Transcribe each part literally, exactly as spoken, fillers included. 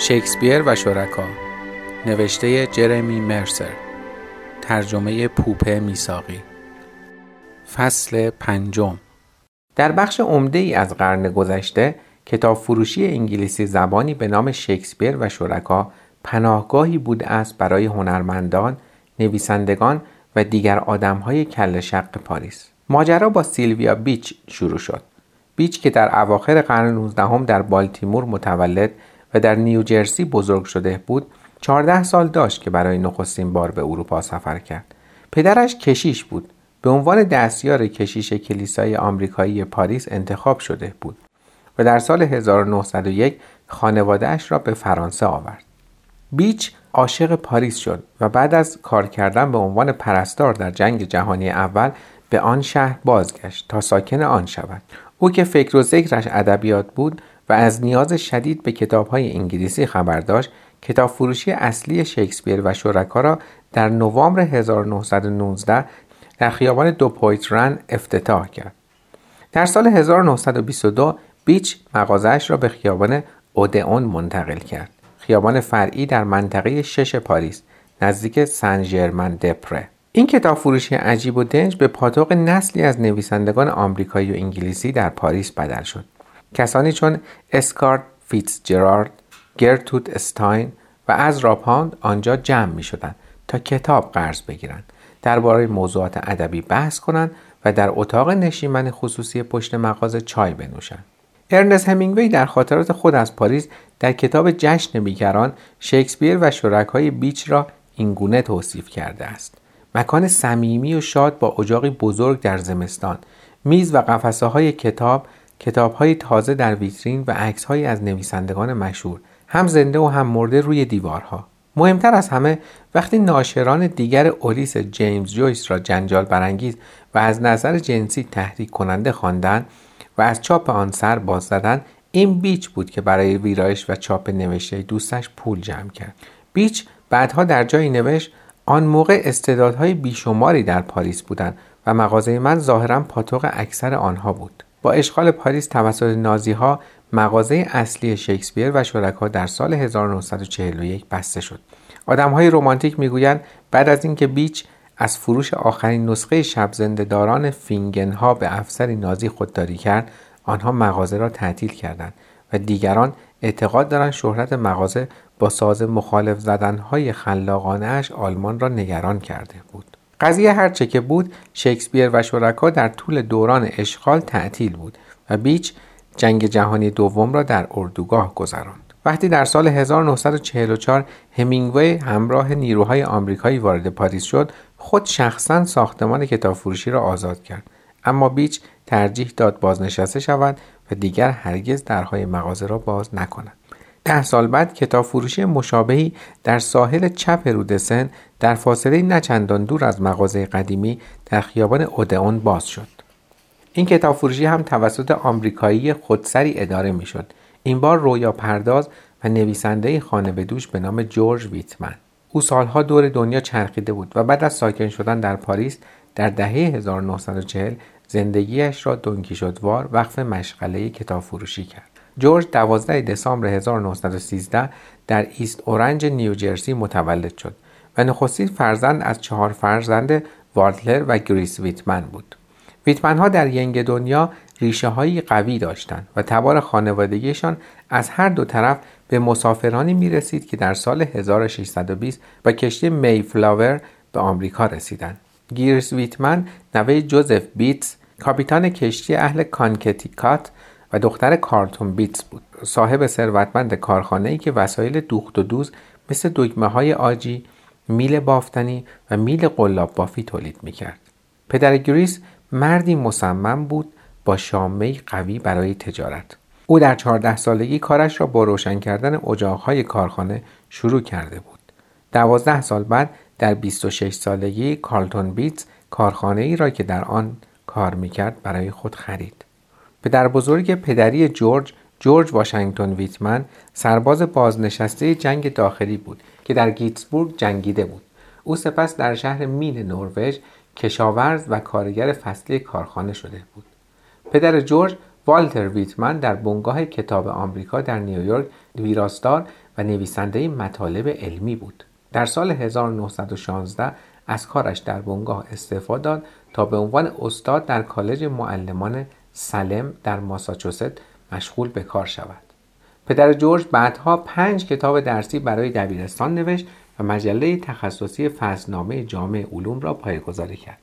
شکسپیر و شرکا، نوشته جرمی مرسر، ترجمه پوپه میساقی. فصل پنجم. در بخش عمده ای از قرن گذشته، کتاب فروشی انگلیسی زبانی به نام شکسپیر و شرکا پناهگاهی بوده است برای هنرمندان، نویسندگان و دیگر آدم‌های کله شق پاریس. ماجرا با سیلویا بیچ شروع شد. بیچ که در اواخر قرن نوزدهم در بالتیمور متولد و در نیوجرسی بزرگ شده بود، چهارده سال داشت که برای نخستین بار به اروپا سفر کرد. پدرش کشیش بود. به عنوان دستیار کشیش کلیسای آمریکایی پاریس انتخاب شده بود و در سال هزار و نهصد و یک خانواده‌اش را به فرانسه آورد. بیچ عاشق پاریس شد و بعد از کار کردن به عنوان پرستار در جنگ جهانی اول به آن شهر بازگشت تا ساکن آن شود. او که فکر و ذکرش ادبیات بود و از نیاز شدید به کتاب‌های انگلیسی خبر داشت، کتاب فروشی اصلی شکسپیر و شرکا را در نوامبر هزار و نهصد و نوزده در خیابان دوپویترن افتتاح کرد. در سال هزار و نهصد و بیست و دو بیچ مغازه‌اش را به خیابان اودئون منتقل کرد. خیابان فرعی در منطقه شش پاریس نزدیک سن ژرمن د پره. این کتاب فروشی عجیب و دنج به پاتوق نسلی از نویسندگان آمریکایی و انگلیسی در پاریس بدل شد. کسانی چون اسکارت فیتزجرارد، گرترود استاین و ازرا پاند آنجا جمع می شدند تا کتاب قرض بگیرند، درباره موضوعات ادبی بحث کنند و در اتاق نشیمن خصوصی پشت مغازه چای بنوشند. ارنست همینگوی در خاطرات خود از پاریس در کتاب جشن بیکران شکسپیر و شرکای بیچ را اینگونه توصیف کرده است: مکان صمیمی و شاد با اجاقی بزرگ در زمستان، میز و قفسه‌های کتاب، کتاب‌های تازه در ویترین و عکس‌هایی از نویسندگان مشهور، هم زنده و هم مرده روی دیوارها. مهمتر از همه، وقتی ناشران دیگر اولیس جیمز جویس را جنجال برانگیز و از نظر جنسی تحریک کننده خواندند و از چاپ آن سر باز زدند، این بیچ بود که برای ویرایش و چاپ نوشته دوستش پول جمع کرد. بیچ بعدها در جایی نوشت: آن موقع استعدادهای بیشماری در پاریس بودند و مغازه من ظاهراً پاتوق اکثر آنها بود. با اشغال پاریس توسط نازی‌ها، مغازه اصلی شکسپیر و شرکا در سال هزار و نهصد و چهل و یک بسته شد. آدم‌های رمانتیک می‌گویند بعد از اینکه بیچ از فروش آخرین نسخه شب زنده‌داران فینگنها به افسری نازی خودداری کرد، آنها مغازه را تعطیل کردند و دیگران اعتقاد دارند شهرت مغازه با ساز مخالف زدن‌های خلاقانه‌اش آلمان را نگران کرده بود. قضیه هرچه که بود، شکسپیر و شرکا در طول دوران اشغال تعطیل بود و بیچ جنگ جهانی دوم را در اردوگاه گذراند. وقتی در سال هزار و نهصد و چهل و چهار همینگوی همراه نیروهای آمریکایی وارد پاریس شد، خود شخصاً ساختمان کتابفروشی را آزاد کرد، اما بیچ ترجیح داد بازنشسته شود و دیگر هرگز درهای مغازه را باز نکند. ده سال بعد کتابفروشی مشابهی در ساحل چپ رودسن در فاصله نه چندان دور از مغازه قدیمی در خیابان اودئون باز شد. این کتابفروشی هم توسط آمریکایی خودسری اداره میشد، این بار رویا پرداز و نویسنده خانه به دوش به نام جورج ویتمن. او سالها دور دنیا چرخیده بود و بعد از ساکن شدن در پاریس در دهه هزار و نهصد و چهل زندگیش را دونکیشوتوار وقف مشغله کتابفروشی کرد. جورج دوازده دسامبر هزار و نهصد و سیزده در ایست اورنج نیوجرسی متولد شد و نخستین فرزند از چهار فرزند والتر و گریس ویتمن بود. ویتمن‌ها در ینگ دنیا ریشه‌های قوی داشتند و تبار خانوادگیشان از هر دو طرف به مسافرانی می‌رسید که در سال هزار و ششصد و بیست با کشتی میفلاور به آمریکا رسیدند. گریس ویتمن نوه جوزف بیتس، کاپیتان کشتی اهل کانکتیکات و دختر کارلتون بیتس بود، صاحب ثروتمند کارخانه‌ای که وسایل دوخت و دوز مثل دگمه‌های آجی، میل بافتنی و میل قلاب بافی تولید می‌کرد. پدر گریس مردی مصمم بود با شامه‌ای قوی برای تجارت. او در چهارده سالگی کارش را با روشن کردن اجاق‌های کارخانه شروع کرده بود. دوازده سال بعد در بیست و شش سالگی کارلتون بیتس کارخانه‌ای را که در آن کار می‌کرد برای خود خرید. پدر بزرگ پدری جورج، جورج واشنگتن ویتمن، سرباز بازنشسته جنگ داخلی بود که در گیتسبورگ جنگیده بود. او سپس در شهر مین نروژ کشاورز و کارگر فصلی کارخانه شده بود. پدر جورج، والتر ویتمن، در بنگاه کتاب آمریکا در نیویورک ویراستار و نویسنده مطالب علمی بود. در سال هزار و نهصد و شانزده از کارش در بنگاه استعفا داد تا به عنوان استاد در کالج معلمان سلم در ماساچوست مشغول به کار شود. پدر جورج بعدها پنج کتاب درسی برای دبیرستان نوشت و مجله تخصصی فصلنامه جامعه علوم را پایه‌گذاری کرد.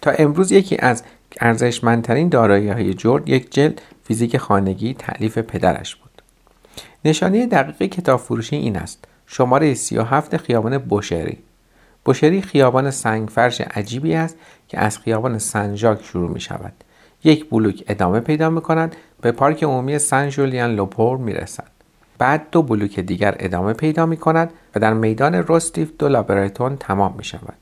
تا امروز یکی از ارزشمندترین دارایی‌های جورج یک جلد فیزیک خانگی تألیف پدرش بود. نشانه دقیق کتابفروشی این است: شماره سی و هفت خیابان بوشری. بوشری خیابان سنگفرش عجیبی است که از خیابان سن ژاک شروع می شود. یک بلوک ادامه پیدا می کند به پارک عمومی سن ژولین لو پور می رسد. بعد دو بلوک دیگر ادامه پیدا می کند و در میدان روستیف دو لابراتون تمام می شود.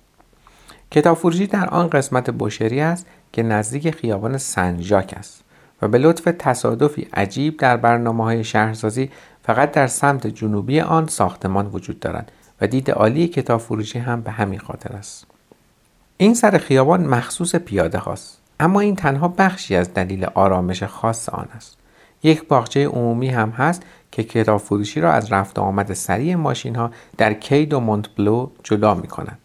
کتابفروشی در آن قسمت بوشری است که نزدیک خیابان سن ژاک است و به لطف تصادفی عجیب در برنامه‌های شهرسازی فقط در سمت جنوبی آن ساختمان وجود دارد و دید عالی کتابفروشی هم به همین خاطر است. این سر خیابان مخصوص پیاده هاست، اما این تنها بخشی از دلیل آرامش خاص آن است. یک باغچه عمومی هم هست که کتابفروشی را از رفت آمد سریع ماشین ها در کید و مونت بلو جدا می کند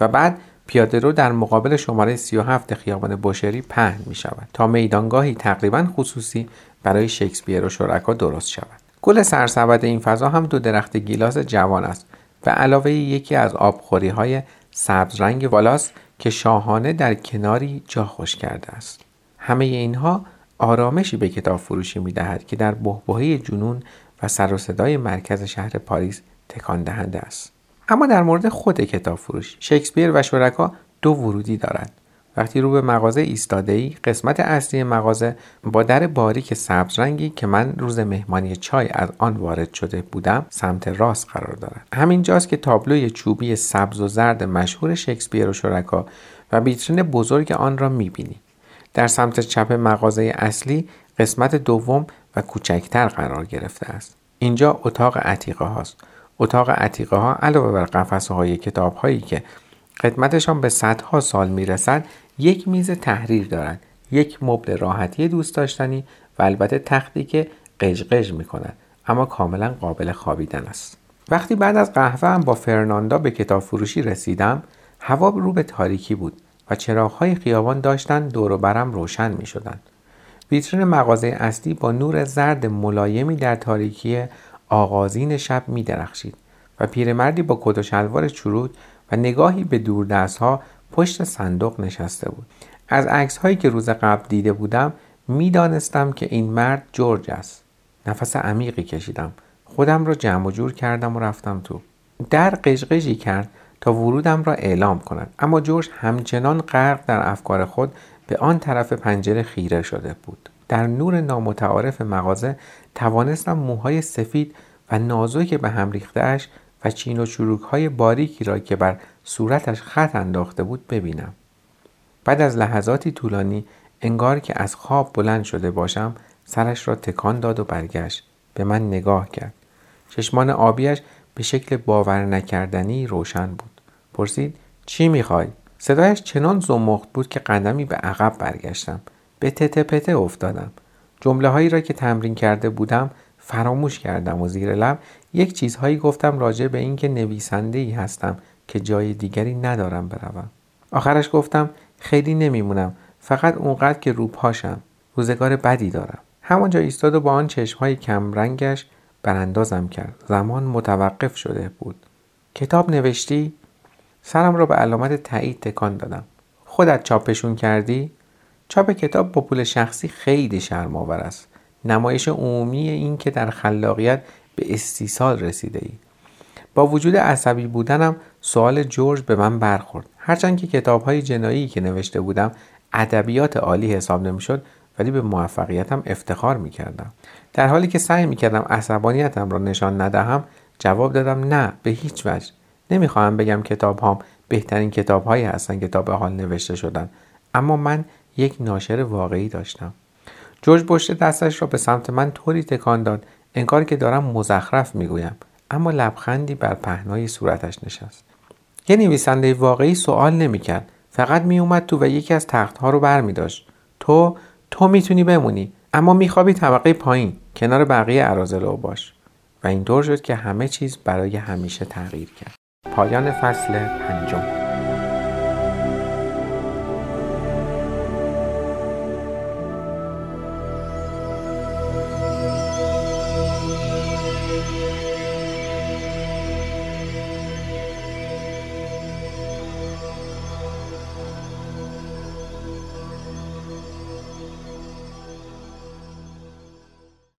و بعد پیاده رو در مقابل شماره سی و هفت خیابان بوشری پهن می شود تا میدانگاهی تقریباً خصوصی برای شکسپیر و شرکا درست شود. گل سرسبد این فضا هم دو درخت گیلاس جوان است و علاوه یکی از آبخوری های سبز رنگ والاس که شاهانه در کناری جا خوش کرده است. همه اینها آرامشی به کتاب فروشی می دهد که در بحبوحه جنون و سر و صدای مرکز شهر پاریس تکان دهنده است. اما در مورد خود کتاب فروش، شکسپیر و شرکا دو ورودی دارند. وقتی رو به مغازه ایستاده‌ای، قسمت اصلی مغازه با در باریک سبز رنگی که من روز مهمانی چای از آن وارد شده بودم سمت راست قرار دارد. همینجاست که تابلوی چوبی سبز و زرد مشهور شکسپیر و شرکا و ویترین بزرگ آن را می‌بینی. در سمت چپ مغازه اصلی قسمت دوم و کوچکتر قرار گرفته است. اینجا اتاق عتیقه هاست. اتاق عتیقه ها علاوه بر قفسه‌های کتاب‌هایی که قدمتشان به صدها سال می‌رسد، یک میز تحریر دارند، یک مبل راحتی دوست داشتنی و البته تختی که قژقژ می‌کند اما کاملا قابل خوابیدن است. وقتی بعد از قهوه هم با فرناندا به کتابفروشی رسیدم، هوا رو به تاریکی بود و چراغ‌های خیابان داشتن دور و برم روشن می‌شدند. ویترین مغازه اصلی با نور زرد ملایمی در تاریکی آغازین شب می‌درخشید و پیرمردی با کت و شلوار چروک و نگاهی به دوردست‌ها پشت صندوق نشسته بود. از عکس‌هایی که روز قبل دیده بودم می‌دانستم که این مرد جورج است. نفس عمیقی کشیدم. خودم را جمع و جور کردم و رفتم تو. در قژقژی کرد تا ورودم را اعلام کند، اما جورج همچنان غرق در افکار خود به آن طرف پنجره خیره شده بود. در نور نامتعارف مغازه توانستم موهای سفید و نازک به هم ریخته‌اش و چین و چروک‌های باریکی را که بر صورتش خط انداخته بود ببینم. بعد از لحظاتی طولانی، انگار که از خواب بلند شده باشم، سرش را تکان داد و برگشت. به من نگاه کرد. چشمان آبیش به شکل باور نکردنی روشن بود. پرسید: چی می‌خوای؟ صدایش چنان زمخت بود که قدمی به عقب برگشتم. به تته پته افتادم. جمله‌هایی را که تمرین کرده بودم فراموش کردم و زیر لب یک چیزهایی گفتم راجع به این که نویسنده‌ای هستم که جای دیگری ندارم بروم. آخرش گفتم خیلی نمیمونم، فقط اونقدر که روپاشم. روزگار بدی دارم. همونجا ایستاد و با آن چشمهای کم رنگش براندازم کرد. زمان متوقف شده بود. کتاب نوشتی؟ سرم را به علامت تایید تکان دادم. خودت چاپشون کردی؟ چاپ کتاب با پول شخصی خیلی شرم‌آور است. نمایش عمومی این که در خلاقیت به استیصال رسیده ای. با وجود عصبی بودنم سوال جورج به من برخورد. هرچند که کتاب‌های جنایی که نوشته بودم ادبیات عالی حساب نمی‌شد، ولی به موفقیتم افتخار می‌کردم. در حالی که سعی می‌کردم عصبانیتم را نشان ندهم، جواب دادم نه، به هیچ وجه. نمی‌خوام بگم کتاب‌هام بهترین کتاب‌هایی هستند که تا به حال نوشته شدن، اما من یک ناشر واقعی داشتم. جورج پشت دستش را به سمت من طوری تکان داد انگار که دارم مزخرف میگویم، اما لبخندی بر پهنای صورتش نشست. یه نویسنده واقعی سوال نمیکرد، فقط میومد تو و یکی از تخت‌ها رو برمی‌داشت. تو تو میتونی بمونی، اما میخوابی طبقه پایین کنار بقیه اراذل و باش. و اینطور شد که همه چیز برای همیشه تغییر کرد. پایان فصل پنجم.